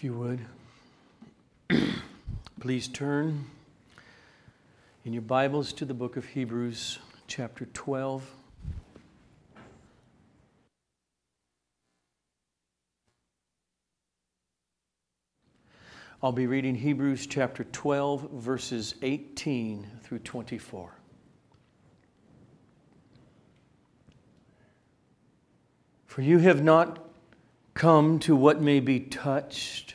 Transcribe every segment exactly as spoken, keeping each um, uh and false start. if you would. Please turn in your Bibles to the book of Hebrews, chapter twelve. I'll be reading Hebrews chapter twelve, verses eighteen through twenty-four. For you have not come to what may be touched,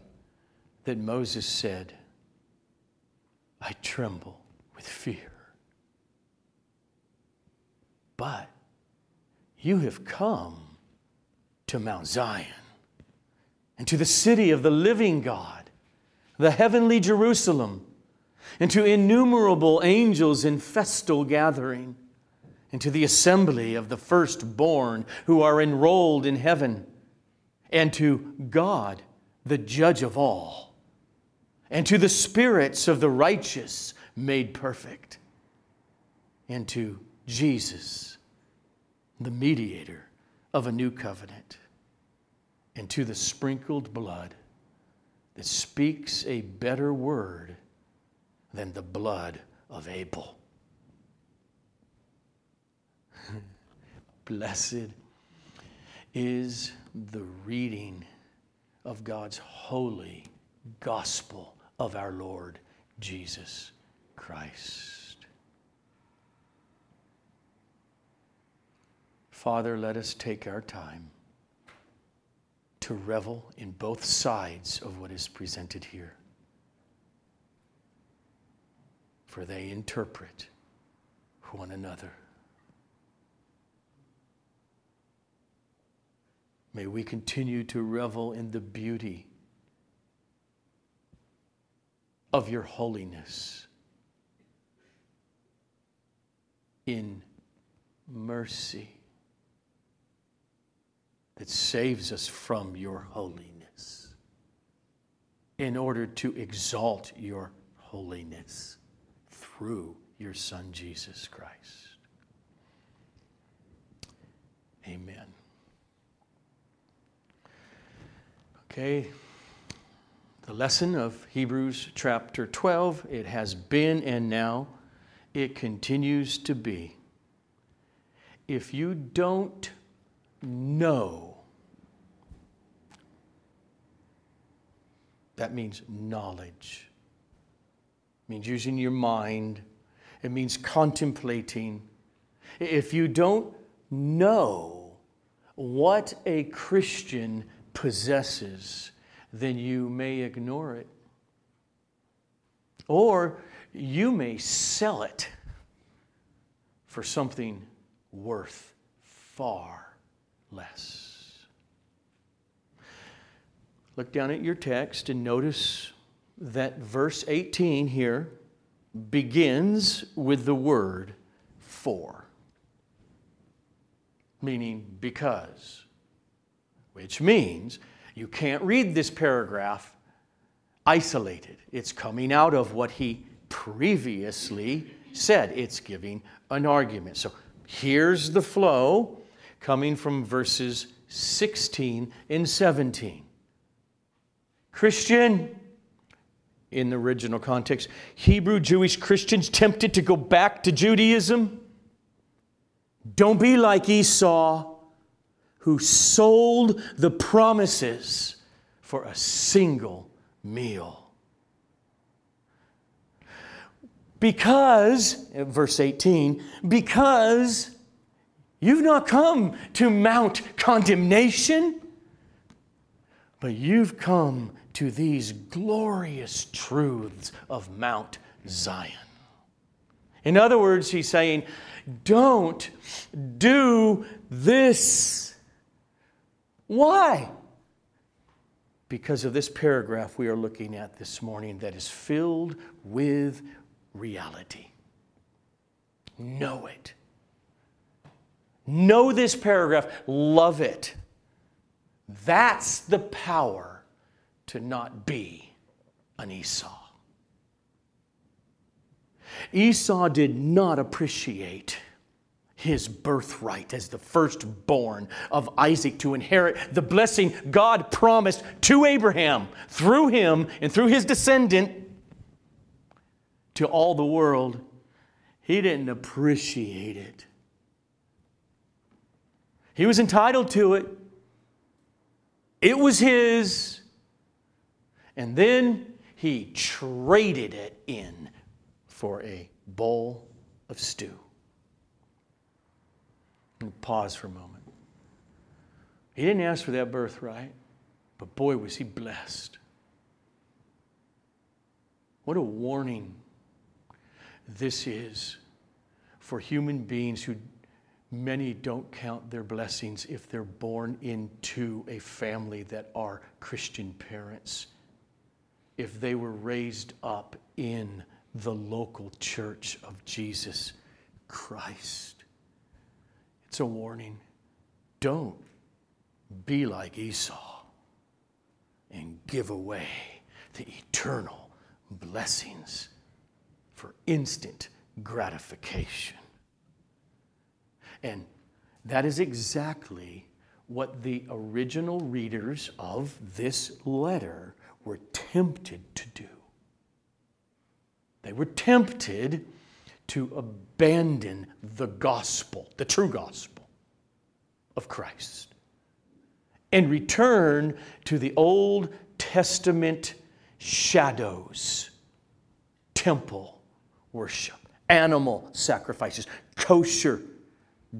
that Moses said, I tremble with fear. But you have come to Mount Zion and to the city of the living God, the heavenly Jerusalem, and to innumerable angels in festal gathering, and to the assembly of the firstborn who are enrolled in heaven, and to God, the judge of all, and to the spirits of the righteous made perfect, and to Jesus, the mediator of a new covenant, and to the sprinkled blood that speaks a better word than the blood of Abel. Blessed is the reading of God's holy gospel of our Lord Jesus Christ. Father, let us take our time to revel in both sides of what is presented here, for they interpret one another. May we continue to revel in the beauty of your holiness in mercy that saves us from your holiness in order to exalt your holiness through your Son, Jesus Christ. Amen. Okay, the lesson of Hebrews chapter twelve, it has been and now it continues to be. If you don't know, that means knowledge. It means using your mind. It means contemplating. If you don't know what a Christian possesses, then you may ignore it. Or you may sell it for something worth far less. Look down at your text and notice that verse eighteen here begins with the word for, meaning because. Which means you can't read this paragraph isolated. It's coming out of what he previously said. It's giving an argument. So here's the flow coming from verses sixteen and seventeen. Christian, in the original context, Hebrew Jewish Christians tempted to go back to Judaism. Don't be like Esau, who sold the promises for a single meal. Because, verse eighteen, because you've not come to Mount Condemnation, but you've come to these glorious truths of Mount Zion. In other words, he's saying, don't do this. Why? because of this paragraph we are looking at this morning that is filled with reality. Know it. Know this paragraph. Love it. That's the power to not be an Esau. Esau did not appreciate his birthright as the firstborn of Isaac to inherit the blessing God promised to Abraham through him and through his descendant to all the world. He didn't appreciate it. He was entitled to it. It was his. And then he traded it in for a bowl of stew. Pause for a moment. He didn't ask for that birthright, but boy, was he blessed. What a warning this is for human beings who many don't count their blessings if they're born into a family that are Christian parents, if they were raised up in the local church of Jesus Christ. It's a warning. Don't be like Esau and give away the eternal blessings for instant gratification. And that is exactly what the original readers of this letter were tempted to do. They were tempted to abandon the gospel, the true gospel of Christ, and return to the Old Testament shadows, temple worship, animal sacrifices, kosher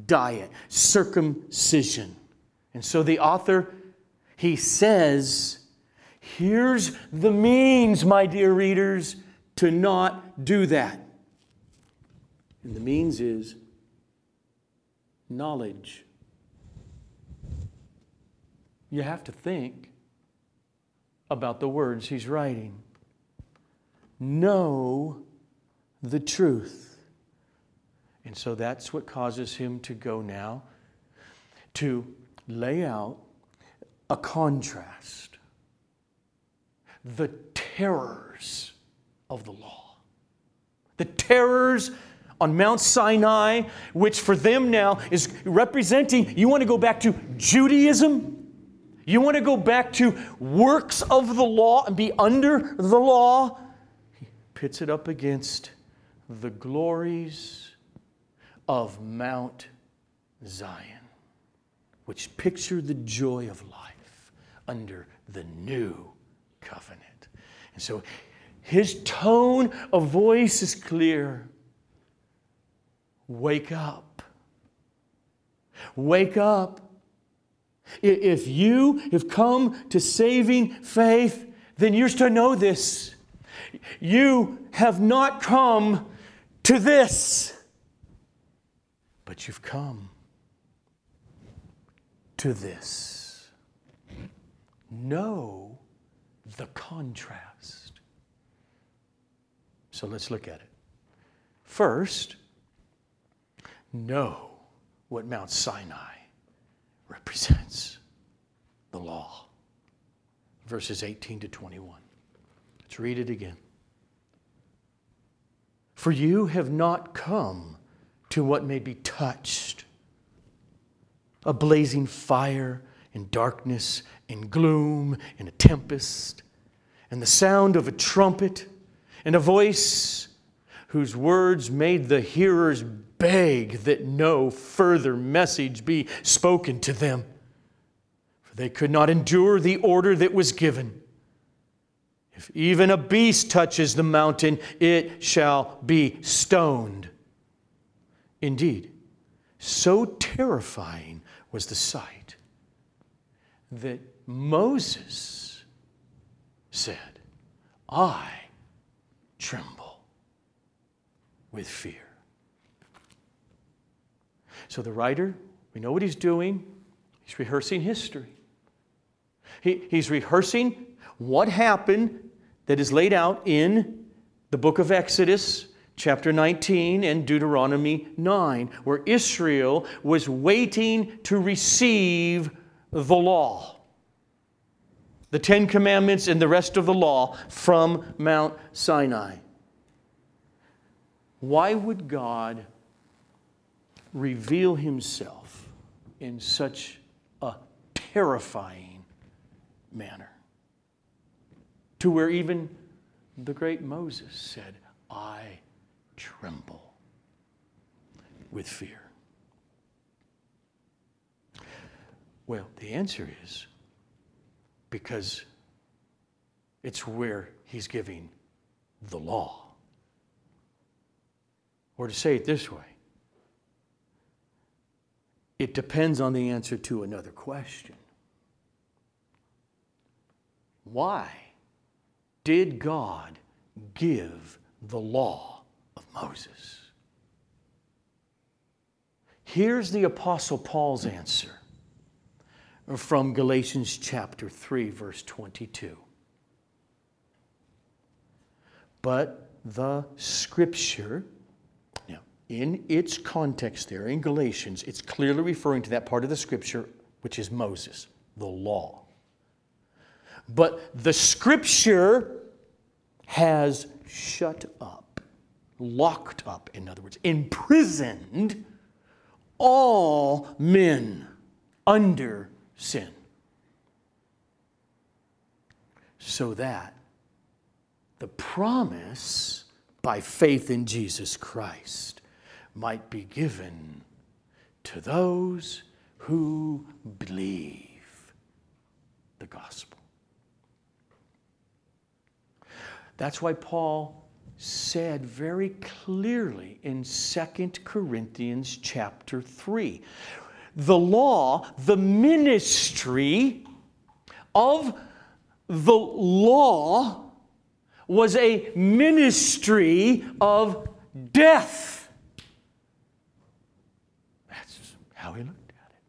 diet, circumcision. And so the author, he says, here's the means, my dear readers, to not do that. And the means is knowledge. You have to think about the words he's writing. Know the truth. And so that's what causes him to go now to lay out a contrast. The terrors of the law. The terrors of the law. On Mount Sinai, which for them now is representing, you want to go back to Judaism? You want to go back to works of the law and be under the law? He pits it up against the glories of Mount Zion, which picture the joy of life under the new covenant. And so his tone of voice is clear. Wake up. Wake up. If you have come to saving faith, then you're to know this. You have not come to this, but you've come to this. Know the contrast. So let's look at it. First, know what Mount Sinai represents, the law. Verses eighteen to twenty-one. Let's read it again. For you have not come to what may be touched, a blazing fire and darkness and gloom and a tempest and the sound of a trumpet and a voice whose words made the hearers beg that no further message be spoken to them, for they could not endure the order that was given. If even a beast touches the mountain, it shall be stoned. Indeed, so terrifying was the sight that Moses said, I tremble with fear. So the writer, we know what he's doing. He's rehearsing history. He, he's rehearsing what happened that is laid out in the book of Exodus, chapter nineteen, and Deuteronomy nine, where Israel was waiting to receive the law, the Ten Commandments and the rest of the law from Mount Sinai. Why would God reveal himself in such a terrifying manner? To where even the great Moses said, I tremble with fear. Well, the answer is because it's where he's giving the law. Or to say it this way, it depends on the answer to another question. Why did God give the law of Moses? Here's the Apostle Paul's answer from Galatians chapter three, verse twenty-two. But the Scripture... In its context there, in Galatians, it's clearly referring to that part of the Scripture, which is Moses, the law. But the Scripture has shut up, locked up, in other words, imprisoned all men under sin, so that the promise by faith in Jesus Christ might be given to those who believe the gospel. That's why Paul said very clearly in Second Corinthians chapter three, the law, the ministry of the law was a ministry of death. How he looked at it.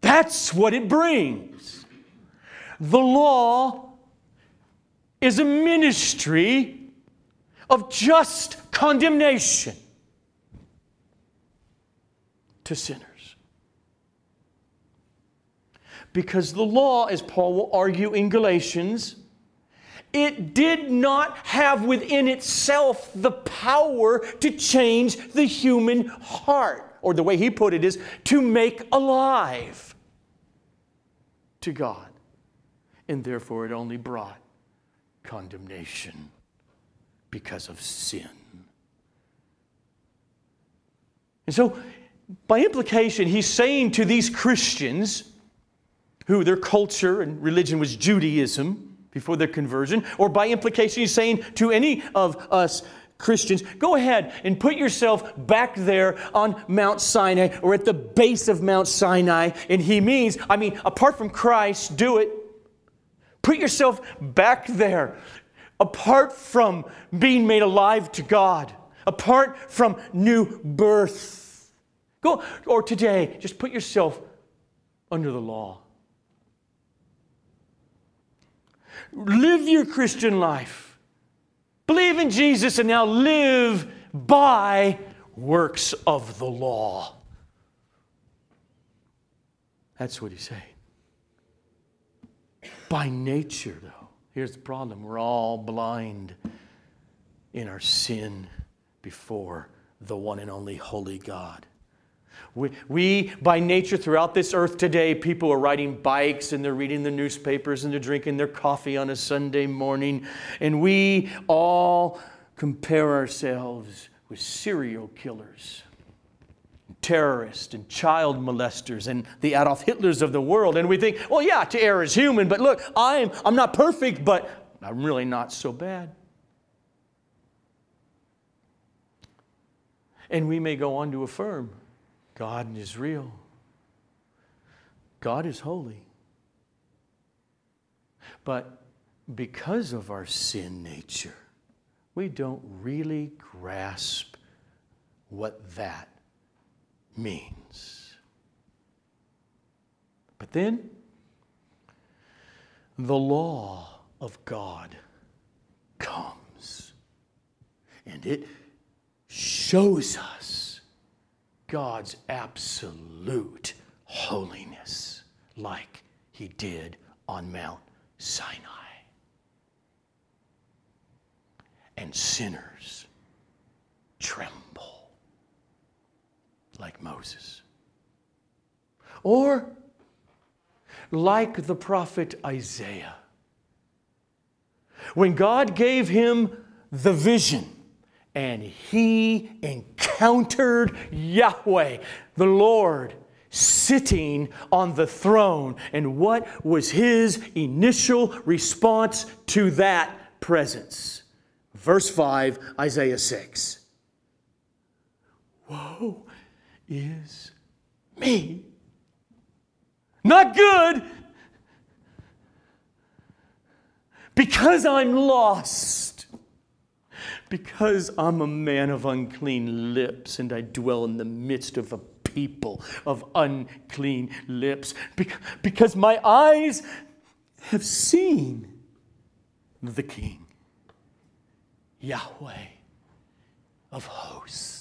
That's what it brings. The law is a ministry of just condemnation to sinners. Because the law, as Paul will argue in Galatians, it did not have within itself the power to change the human heart. Or the way he put it is, to make alive to God. And therefore it only brought condemnation because of sin. And so, by implication, he's saying to these Christians, who their culture and religion was Judaism before their conversion, or by implication he's saying to any of us Christians, go ahead and put yourself back there on Mount Sinai or at the base of Mount Sinai. And he means, I mean, apart from Christ, do it. Put yourself back there. Apart from being made alive to God. Apart from new birth. Go, or today, just put yourself under the law. Live your Christian life. Believe in Jesus and now live by works of the law. That's what he's saying. By nature, though, here's the problem. We're all blind in our sin before the one and only holy God. We, we, by nature, throughout this earth today, people are riding bikes and they're reading the newspapers and they're drinking their coffee on a Sunday morning. And we all compare ourselves with serial killers, terrorists, and child molesters, and the Adolf Hitlers of the world. And we think, well, yeah, to err is human, but look, I'm, I'm not perfect, but I'm really not so bad. And we may go on to affirm, God is real. God is holy. But because of our sin nature, we don't really grasp what that means. But then, the law of God comes, and it shows us God's absolute holiness, like he did on Mount Sinai. And sinners tremble like Moses. Or like the prophet Isaiah, when God gave him the vision and he encountered Yahweh, the Lord, sitting on the throne. And what was his initial response to that presence? Verse five, Isaiah six. Woe is me. Not good, because I'm lost, because I'm a man of unclean lips, and I dwell in the midst of a people of unclean lips, because my eyes have seen the King, Yahweh of hosts.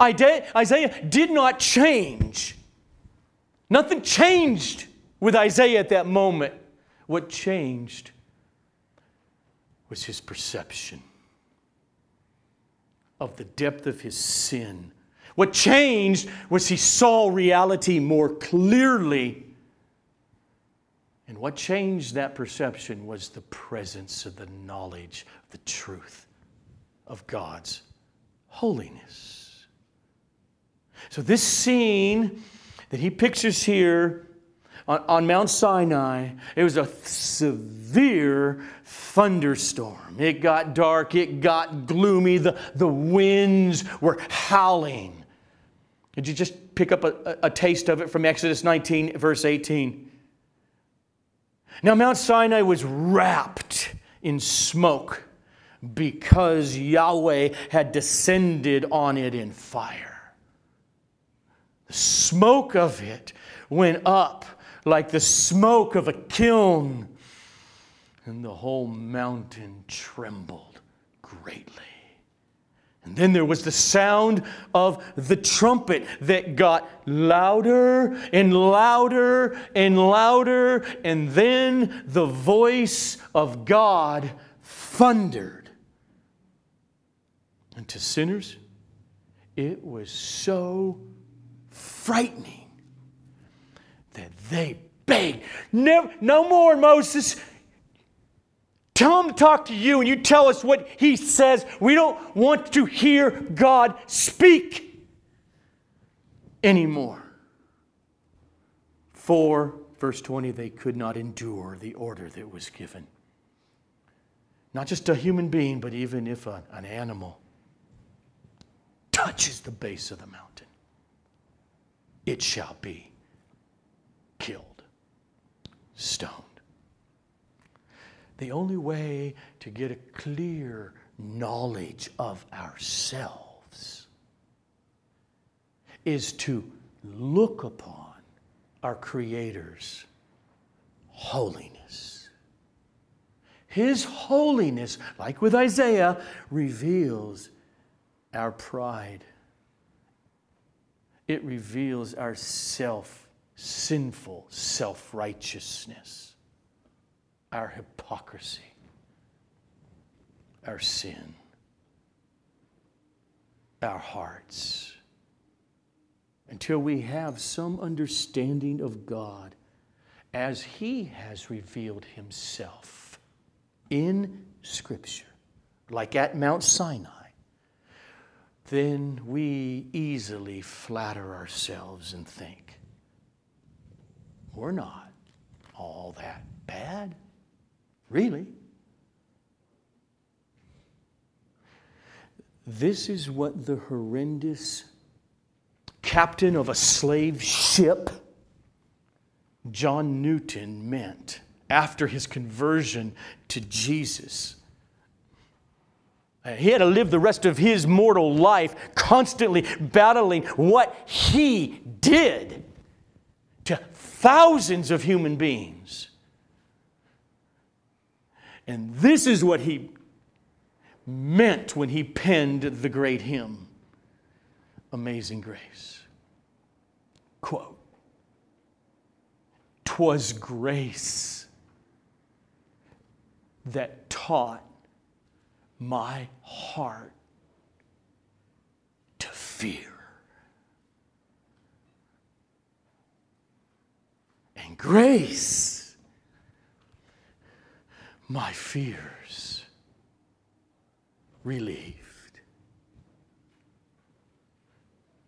Isaiah did not change. Nothing changed with Isaiah at that moment. What changed was his perception of the depth of his sin. What changed was he saw reality more clearly. And what changed that perception was the presence of the knowledge of the truth of God's holiness. So this scene that he pictures here on, on Mount Sinai, it was a th- severe thunderstorm. It got dark. It got gloomy. The, the winds were howling. Did you just pick up a, a taste of it from Exodus nineteen, verse eighteen? Now Mount Sinai was wrapped in smoke because Yahweh had descended on it in fire. Smoke of it went up like the smoke of a kiln, and the whole mountain trembled greatly. And then there was the sound of the trumpet that got louder and louder and louder, and then the voice of God thundered. And to sinners, it was so frightening that they begged, "Never, no more, Moses. Tell him to talk to you, and you tell us what he says. We don't want to hear God speak anymore." For, verse twenty, they could not endure the order that was given. Not just a human being, but even if a, an animal touches the base of the mountain, it shall be killed, stoned. The only way to get a clear knowledge of ourselves is to look upon our Creator's holiness. His holiness, like with Isaiah, reveals our pride. It reveals our self, sinful self-righteousness, our hypocrisy, our sin, our hearts. Until we have some understanding of God as He has revealed Himself in Scripture, like at Mount Sinai, then we easily flatter ourselves and think, we're not all that bad, really. This is what the horrendous captain of a slave ship, John Newton, meant after his conversion to Jesus. He had to live the rest of his mortal life constantly battling what he did to thousands of human beings. And this is what he meant when he penned the great hymn, Amazing Grace. Quote, "'Twas grace that taught my heart to fear. And grace, my fears relieved."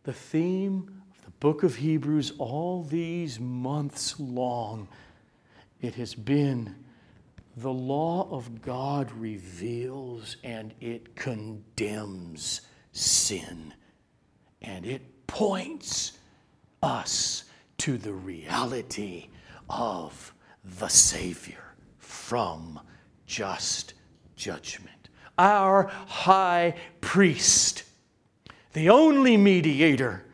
The theme of the book of Hebrews all these months long, it has been the law of God reveals and it condemns sin. And it points us to the reality of the Savior from just judgment. Our high priest, the only mediator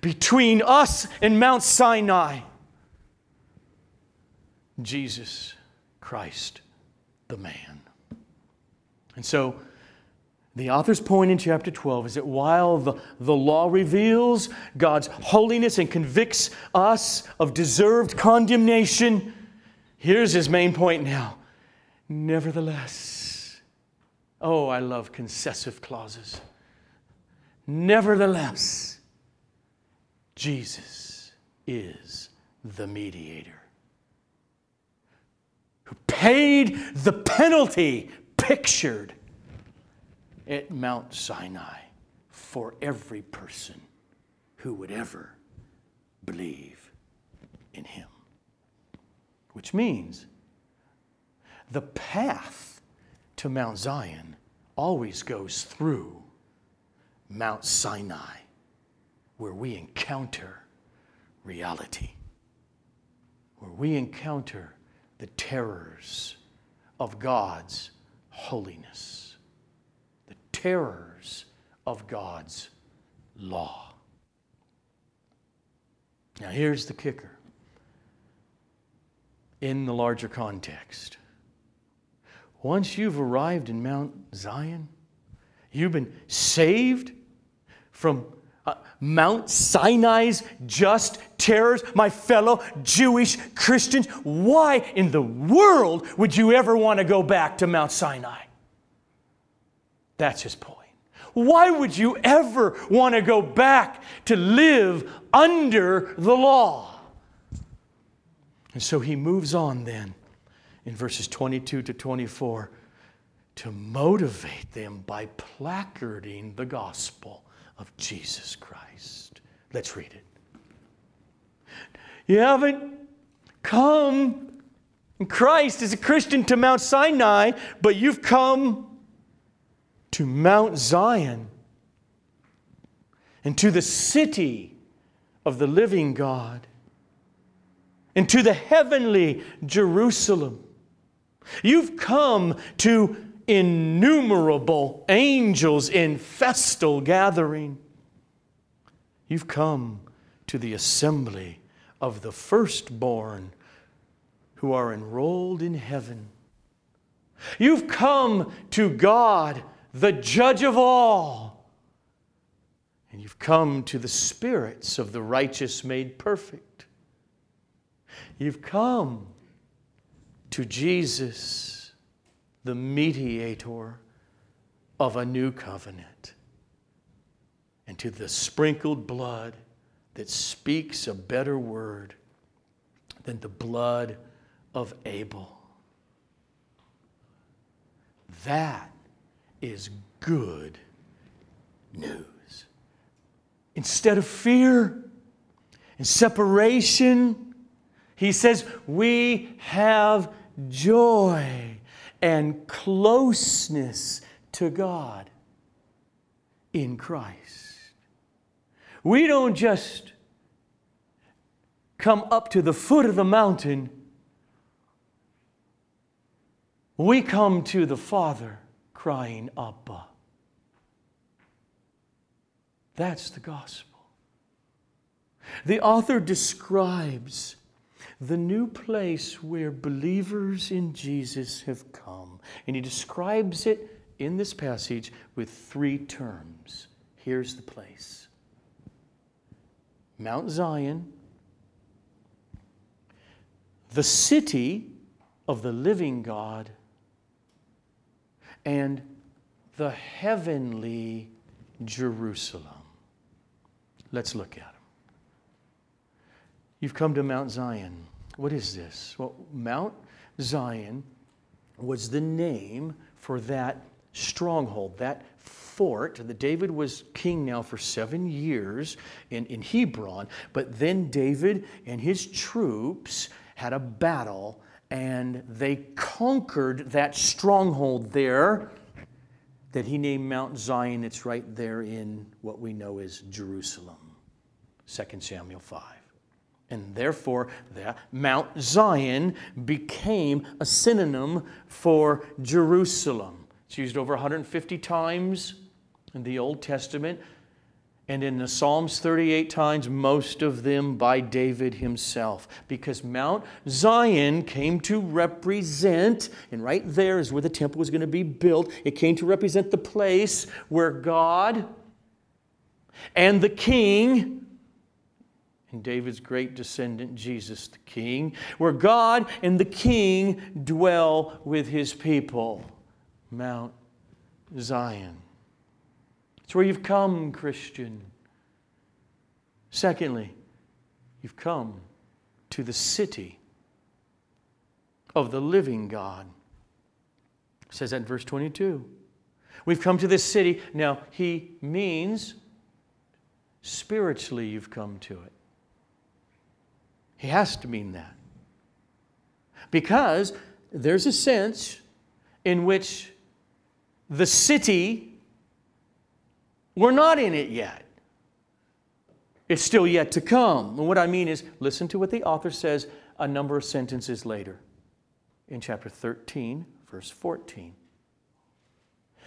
between us and Mount Sinai, Jesus Christ, the man. And so the author's point in chapter twelve is that while the, the law reveals God's holiness and convicts us of deserved condemnation, here's his main point now. Nevertheless, oh, I love concessive clauses. Nevertheless, Jesus is the mediator who paid the penalty pictured at Mount Sinai for every person who would ever believe in him. Which means the path to Mount Zion always goes through Mount Sinai, where we encounter reality, where we encounter the terrors of God's holiness. Terrors of God's law. Now here's the kicker. In the larger context, once you've arrived in Mount Zion, you've been saved from uh, Mount Sinai's just terrors, my fellow Jewish Christians. Why in the world would you ever want to go back to Mount Sinai? That's his point. Why would you ever want to go back to live under the law? And so he moves on then in verses twenty-two to twenty-four to motivate them by placarding the gospel of Jesus Christ. Let's read it. You haven't come in Christ as a Christian to Mount Sinai, but you've come to Mount Zion and to the city of the living God and to the heavenly Jerusalem. You've come to innumerable angels in festal gathering. You've come to the assembly of the firstborn who are enrolled in heaven. You've come to God, the judge of all. And you've come to the spirits of the righteous made perfect. You've come to Jesus, the mediator of a new covenant, and to the sprinkled blood that speaks a better word than the blood of Abel. That is good news. Instead of fear and separation, he says we have joy and closeness to God in Christ. We don't just come up to the foot of the mountain. We come to the Father crying, Abba. That's the gospel. The author describes the new place where believers in Jesus have come. And he describes it in this passage with three terms. Here's the place: Mount Zion, the city of the living God, and the heavenly Jerusalem. Let's look at them. You've come to Mount Zion. What is this? Well, Mount Zion was the name for that stronghold, that fort that David was king now for seven years in, in Hebron. But then David and his troops had a battle, and they conquered that stronghold there that he named Mount Zion. It's right there in what we know as Jerusalem, Second Samuel five. And therefore, that Mount Zion became a synonym for Jerusalem. It's used over one hundred fifty times in the Old Testament, and in the Psalms thirty-eight times, most of them by David himself, because Mount Zion came to represent, and right there is where the temple was going to be built. It came to represent the place where God and the king, and David's great descendant, Jesus the King, where God and the King dwell with his people. Mount Zion. It's where you've come, Christian. Secondly, you've come to the city of the living God. It says that in verse twenty-two. We've come to this city. Now, he means spiritually you've come to it. He has to mean that, because there's a sense in which the city, we're not in it yet. It's still yet to come. And what I mean is, listen to what the author says a number of sentences later in chapter thirteen, verse fourteen.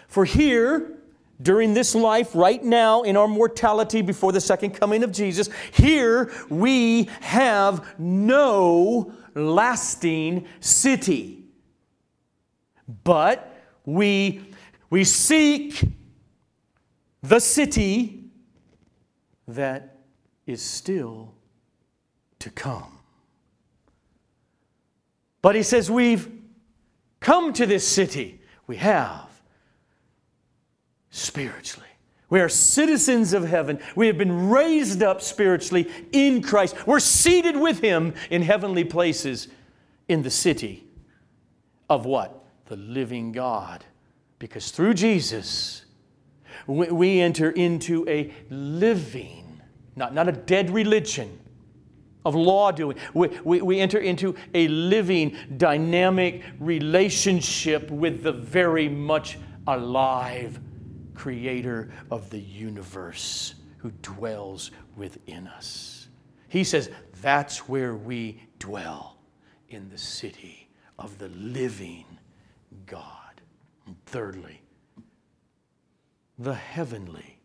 For here, during this life, right now, in our mortality before the second coming of Jesus, here we have no lasting city. But we, we seek the city that is still to come. But he says we've come to this city. We have. Spiritually. We are citizens of heaven. We have been raised up spiritually in Christ. We're seated with Him in heavenly places in the city of what? The living God. Because through Jesus, we, we enter into a living, not, not a dead religion of law doing. We, we, we enter into a living, dynamic relationship with the very much alive Creator of the universe who dwells within us. He says that's where we dwell, in the city of the living God. And thirdly, the heavenly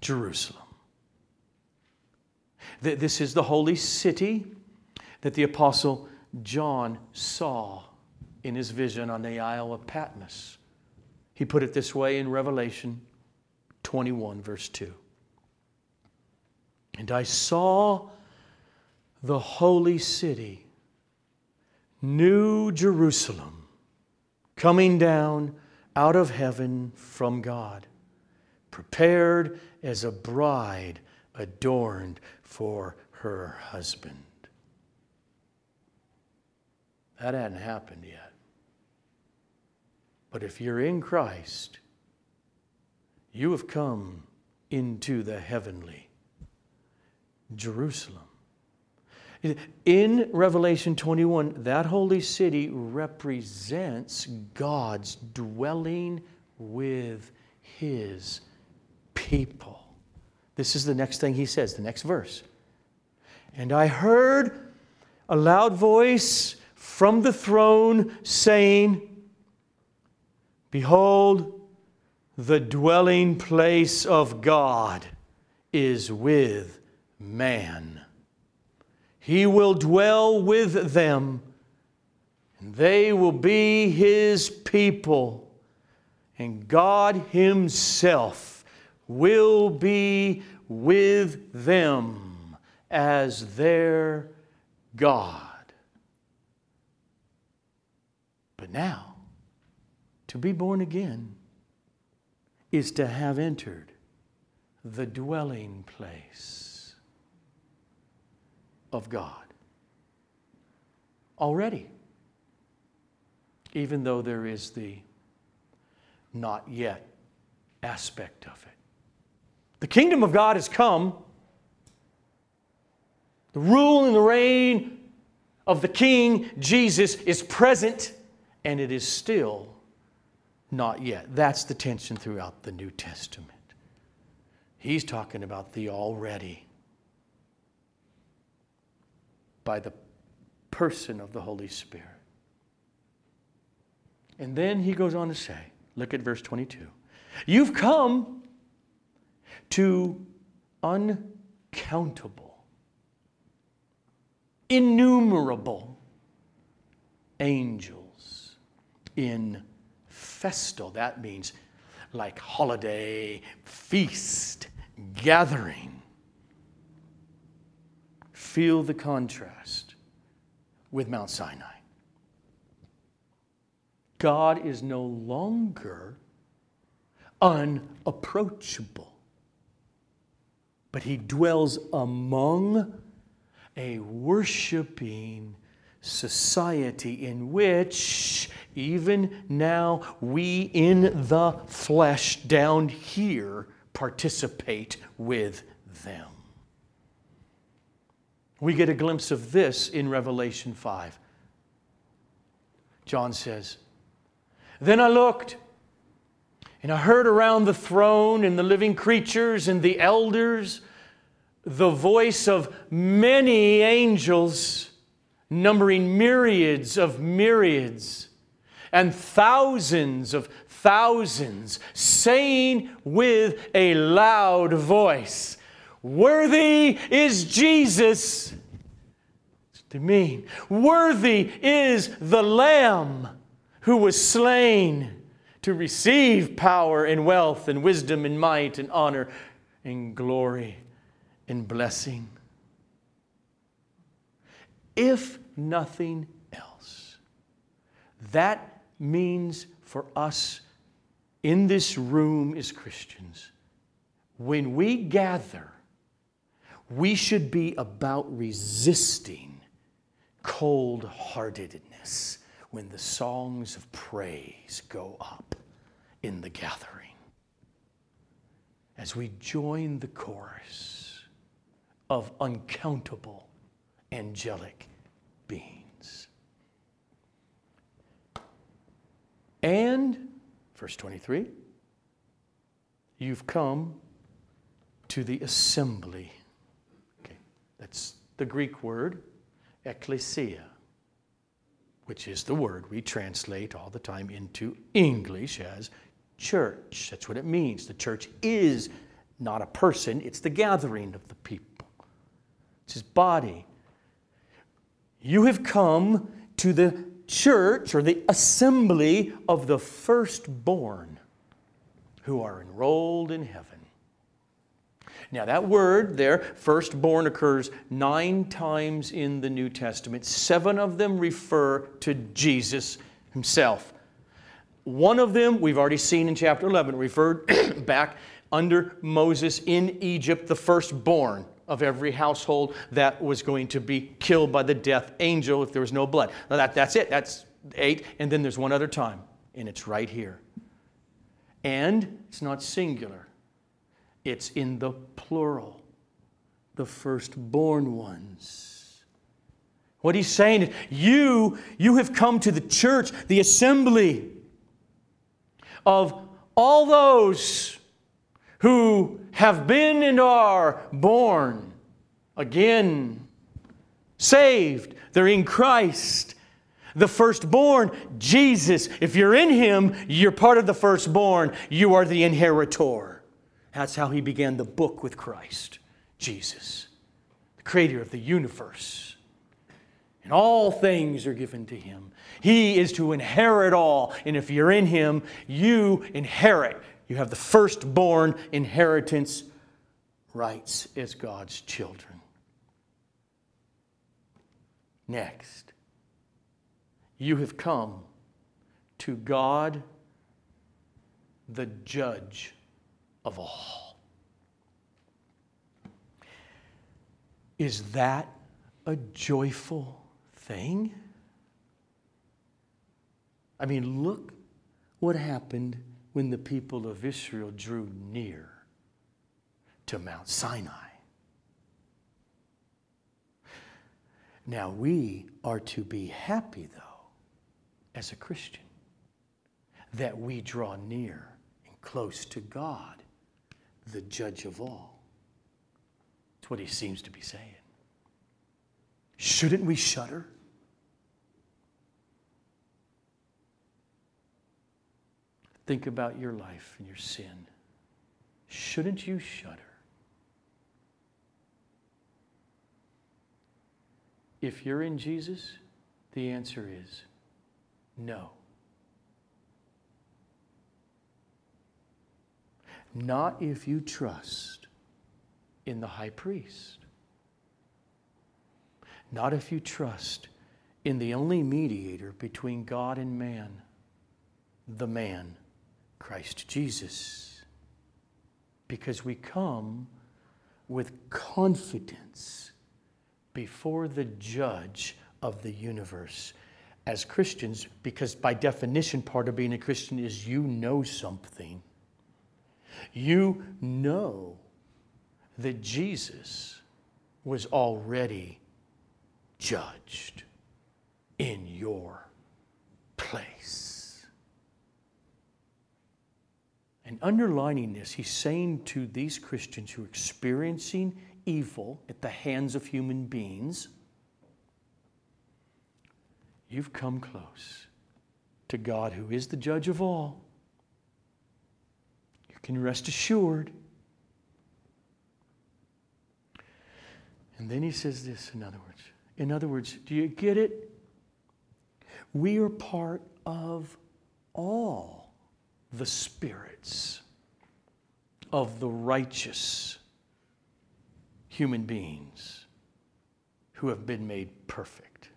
Jerusalem. This is the holy city that the Apostle John saw in his vision on the Isle of Patmos. He put it this way in Revelation twenty-one, verse two. And I saw the holy city, New Jerusalem, coming down out of heaven from God, prepared as a bride adorned for her husband. That hadn't happened yet. But if you're in Christ, you have come into the heavenly Jerusalem. In Revelation twenty-one, that holy city represents God's dwelling with His people. This is the next thing he says, the next verse. And I heard a loud voice from the throne saying, Behold, the dwelling place of God is with man. He will dwell with them, and they will be His people, and God Himself will be with them as their God. But now, to be born again is to have entered the dwelling place of God already, even though there is the not yet aspect of it. The kingdom of God has come. The rule and the reign of the King Jesus is present, and it is still not yet. That's the tension throughout the New Testament. He's talking about the already by the person of the Holy Spirit. And then he goes on to say, look at verse twenty-two. You've come to uncountable, innumerable angels in festal. That means like holiday, feast, gathering. Feel the contrast with Mount Sinai. God is no longer unapproachable, but He dwells among a worshiping society in which even now we in the flesh down here participate with them. We get a glimpse of this in Revelation five. John says, "Then I looked, and I heard around the throne and the living creatures and the elders the voice of many angels, numbering myriads of myriads and thousands of thousands, saying with a loud voice, 'Worthy is Jesus.'" To mean, "Worthy is the Lamb who was slain to receive power and wealth and wisdom and might and honor and glory and blessing." If nothing else, that means for us in this room as Christians, when we gather, we should be about resisting cold-heartedness when the songs of praise go up in the gathering, as we join the chorus of uncountable angelic beings. And, verse twenty-three, you've come to the assembly. Okay, that's the Greek word, ekklesia, which is the word we translate all the time into English as church. That's what it means. The church is not a person. It's the gathering of the people. It's His body. You have come to the church or the assembly of the firstborn who are enrolled in heaven. Now that word there, firstborn, occurs nine times in the New Testament. Seven of them refer to Jesus Himself. One of them we've already seen in chapter eleven, referred back under Moses in Egypt, the firstborn of every household that was going to be killed by the death angel if there was no blood. Now that, that's it, that's eight. And then there's one other time, and it's right here. And it's not singular. It's in the plural, the firstborn ones. What He's saying is, you, you have come to the church, the assembly of all those who have been and are born again, saved. They're in Christ. The firstborn, Jesus. If you're in Him, you're part of the firstborn. You are the inheritor. That's how He began the book with Christ, Jesus. creator of the universe. And all things are given to him. He is to inherit all. And if you're in him, you inherit. You have the firstborn inheritance rights as God's children. Next, you have come to God, the judge of all. Is that a joyful thing? I mean, look what happened when the people of Israel drew near to Mount Sinai. Now we are to be happy, though, as a Christian, that we draw near and close to God, the judge of all. That's what he seems to be saying. Shouldn't we shudder? Think about your life and your sin. Shouldn't you shudder? If you're in Jesus, the answer is no. Not if you trust in the high priest. Not if you trust in the only mediator between God and man, the man, Christ Jesus. Because we come with confidence before the judge of the universe as Christians, because by definition, part of being a Christian is you know something. You know that Jesus was already judged in your place. And underlining this, he's saying to these Christians who are experiencing evil at the hands of human beings, you've come close to God who is the judge of all. Can rest assured. And then he says this, in other words. In other words, do you get it? We are part of all the spirits of the righteous human beings who have been made perfect.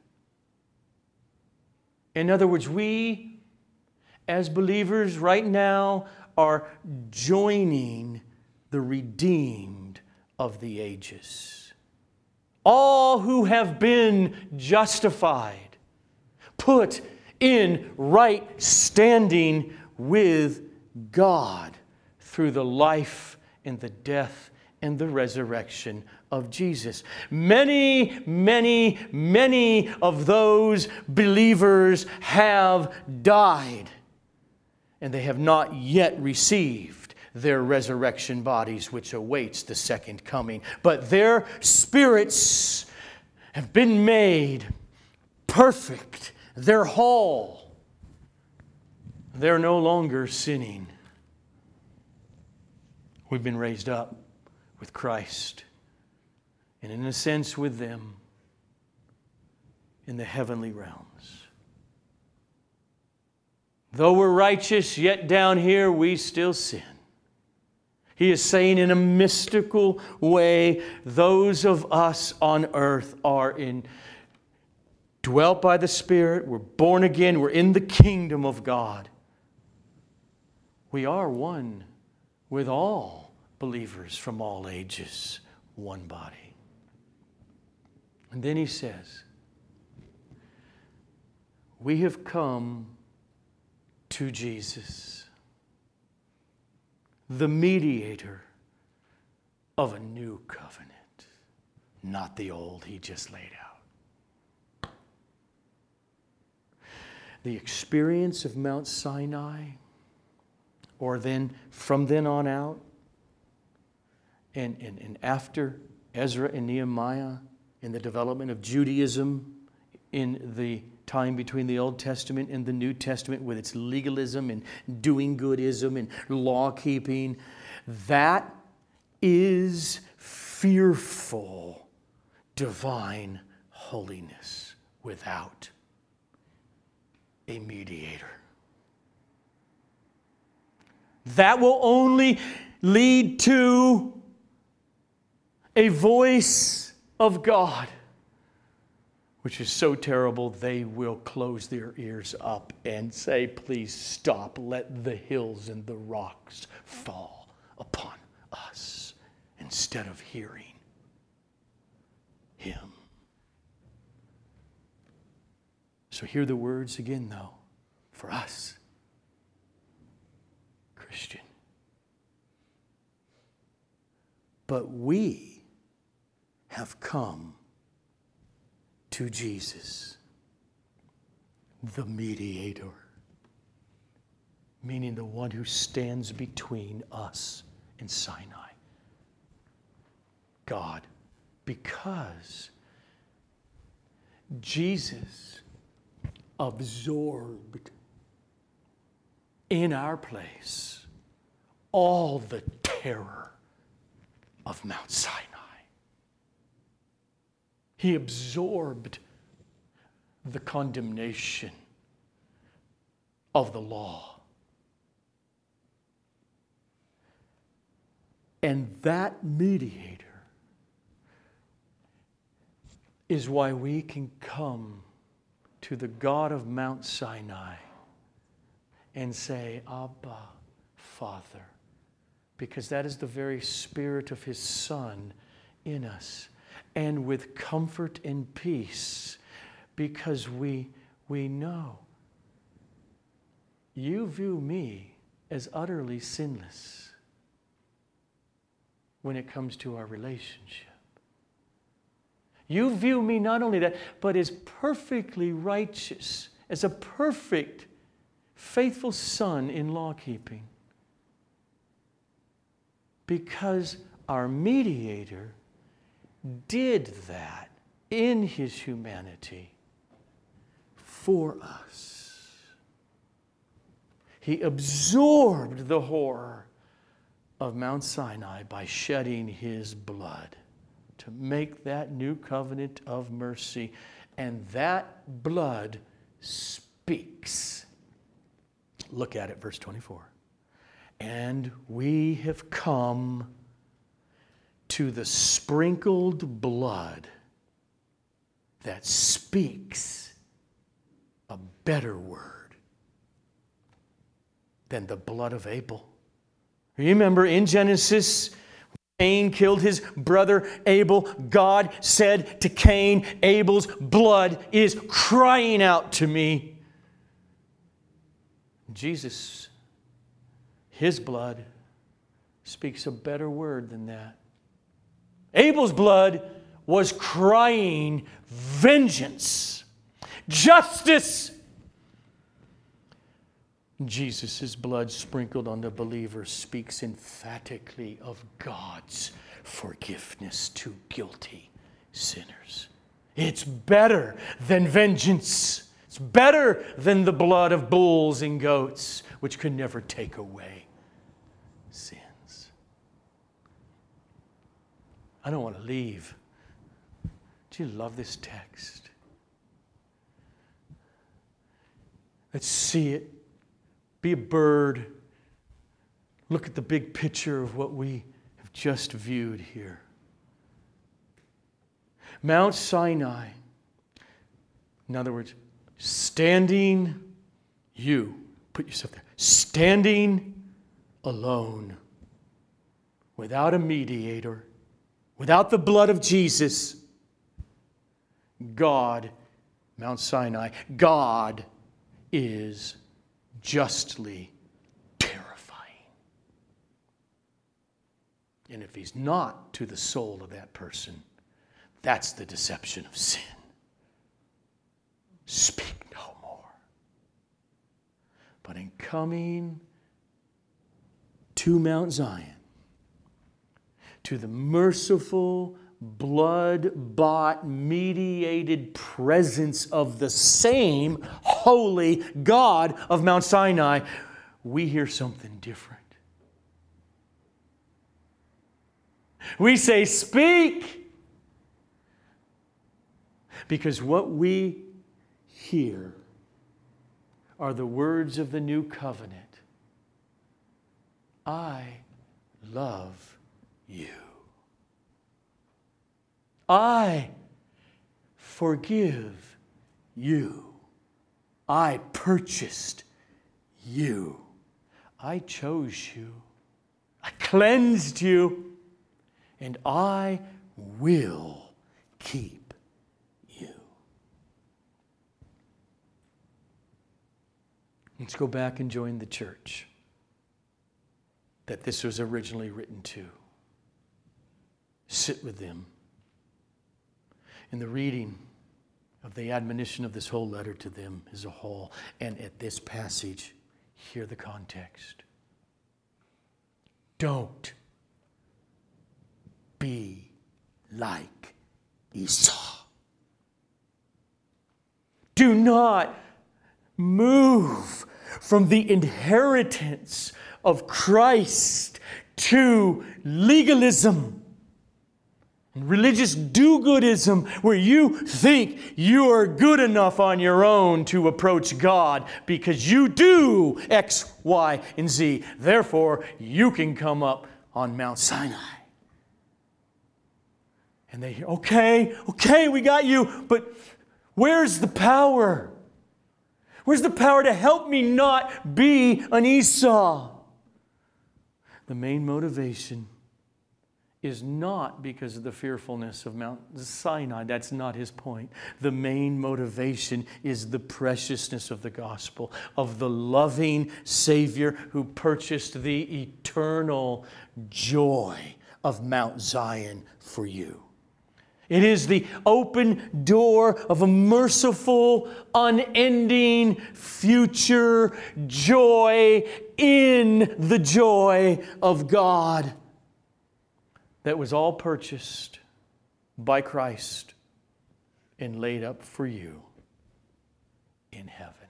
In other words, we as believers right now are joining the redeemed of the ages. All who have been justified, put in right standing with God through the life and the death and the resurrection of Jesus. Many, many, many of those believers have died, and they have not yet received their resurrection bodies, which awaits the second coming. But their spirits have been made perfect. They're whole. They're no longer sinning. We've been raised up with Christ, and in a sense with them in the heavenly realms. Though we're righteous, yet down here we still sin. He is saying in a mystical way, those of us on earth are in, dwelt by the Spirit, we're born again, we're in the kingdom of God. We are one with all believers from all ages, one body. And then he says, we have come to Jesus, the mediator of a new covenant, not the old he just laid out. The experience of Mount Sinai, or then from then on out, and, and, and after Ezra and Nehemiah, in the development of Judaism in the time between the Old Testament and the New Testament with its legalism and doing goodism and law keeping, that is fearful divine holiness without a mediator. That will only lead to a voice of God, which is so terrible, they will close their ears up and say, please stop. Let the hills and the rocks fall upon us instead of hearing him. So hear the words again, though, for us, Christian. But we have come to Jesus, the mediator, meaning the one who stands between us and Sinai, God, because Jesus absorbed in our place all the terror of Mount Sinai. He absorbed the condemnation of the law. And that mediator is why we can come to the God of Mount Sinai and say, Abba, Father, because that is the very spirit of his Son in us. And with comfort and peace, because we, we know you view me as utterly sinless when it comes to our relationship. You view me not only that, but as perfectly righteous, as a perfect, faithful son in law keeping, because our mediator did that in his humanity for us. He absorbed the horror of Mount Sinai by shedding his blood to make that new covenant of mercy. And that blood speaks. Look at it, verse twenty-four. And we have come to the sprinkled blood that speaks a better word than the blood of Abel. Remember in Genesis, Cain killed his brother Abel. God said to Cain, Abel's blood is crying out to me. Jesus, his blood speaks a better word than that. Abel's blood was crying vengeance, justice. Jesus' blood sprinkled on the believer speaks emphatically of God's forgiveness to guilty sinners. It's better than vengeance. It's better than the blood of bulls and goats, which could never take away sin. I don't want to leave. Do you love this text? Let's see it. Be a bird. Look at the big picture of what we have just viewed here. Mount Sinai, in other words, standing you, put yourself there, standing alone without a mediator. Without the blood of Jesus, God, Mount Sinai, God is justly terrifying. And if he's not to the soul of that person, that's the deception of sin. Speak no more. But in coming to Mount Zion, to the merciful, blood-bought, mediated presence of the same holy God of Mount Sinai, we hear something different. We say, speak, Because what we hear are the words of the new covenant. I love you. I forgive you. I purchased you. I chose you. I cleansed you. And I will keep you. Let's go back and join the church that this was originally written to. Sit with them in the reading of the admonition of this whole letter to them as a whole. And at this passage, hear the context. Don't be like Esau. Do not move from the inheritance of Christ to legalism and religious do-goodism, where you think you are good enough on your own to approach God because you do X, Y, and Z. Therefore, you can come up on Mount Sinai. And they hear, okay, okay, we got you, but where's the power? Where's the power to help me not be an Esau? The main motivation is not because of the fearfulness of Mount Sinai. That's not his point. The main motivation is the preciousness of the gospel, of the loving Savior who purchased the eternal joy of Mount Zion for you. It is the open door of a merciful, unending future joy in the joy of God that was all purchased by Christ and laid up for you in heaven.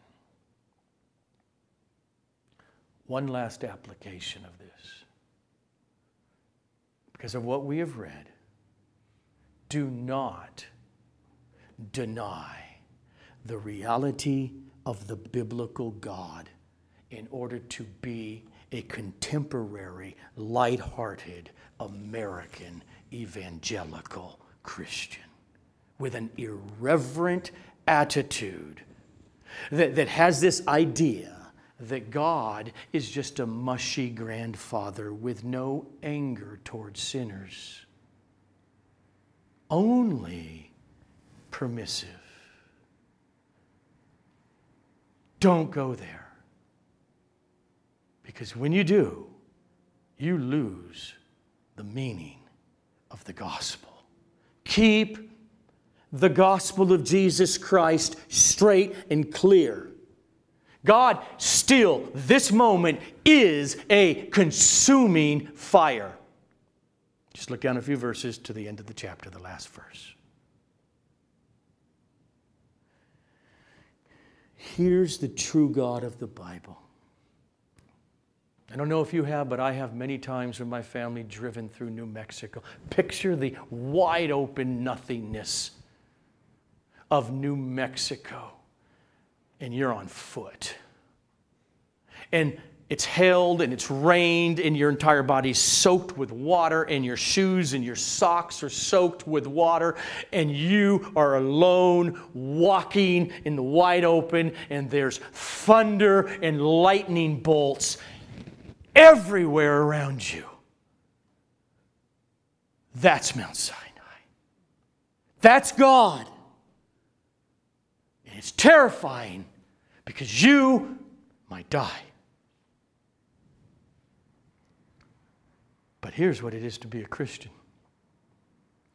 One last application of this, because of what we have read. Do not deny the reality of the biblical God in order to be a contemporary, light-hearted American evangelical Christian with an irreverent attitude that, that has this idea that God is just a mushy grandfather with no anger toward sinners. Only permissive. Don't go there. Because when you do, you lose the meaning of the gospel. Keep the gospel of Jesus Christ straight and clear. God still, this moment, is a consuming fire. Just look down a few verses to the end of the chapter, the last verse. Here's the true God of the Bible. I don't know if you have, but I have many times with my family driven through New Mexico. Picture the wide open nothingness of New Mexico, and you're on foot. And it's hailed and it's rained and your entire body's soaked with water and your shoes and your socks are soaked with water and you are alone walking in the wide open and there's thunder and lightning bolts everywhere around you. That's Mount Sinai. That's God. And it's terrifying because you might die. But here's what it is to be a Christian.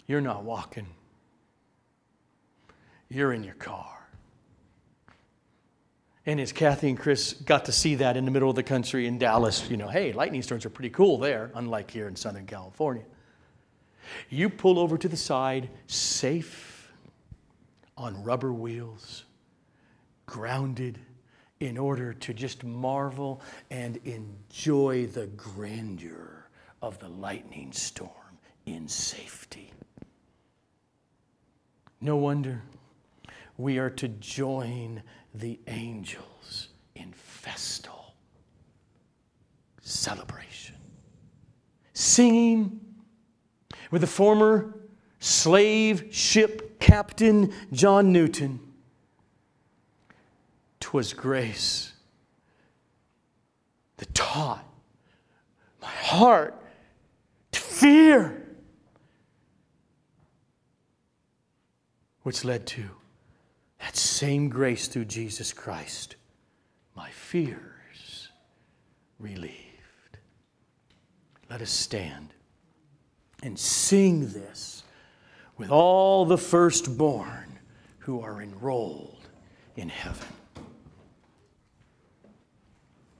You're not walking. You're in your car. And as Kathy and Chris got to see that in the middle of the country in Dallas, you know, hey, lightning storms are pretty cool there, unlike here in Southern California. You pull over to the side, safe, on rubber wheels, grounded, in order to just marvel and enjoy the grandeur of the lightning storm in safety. No wonder we are to join the angels in festal celebration, singing with the former slave ship captain John Newton, "'Twas grace that taught my heart to fear, which led to that same grace through Jesus Christ, my fears relieved." Let us stand and sing this with all the firstborn who are enrolled in heaven.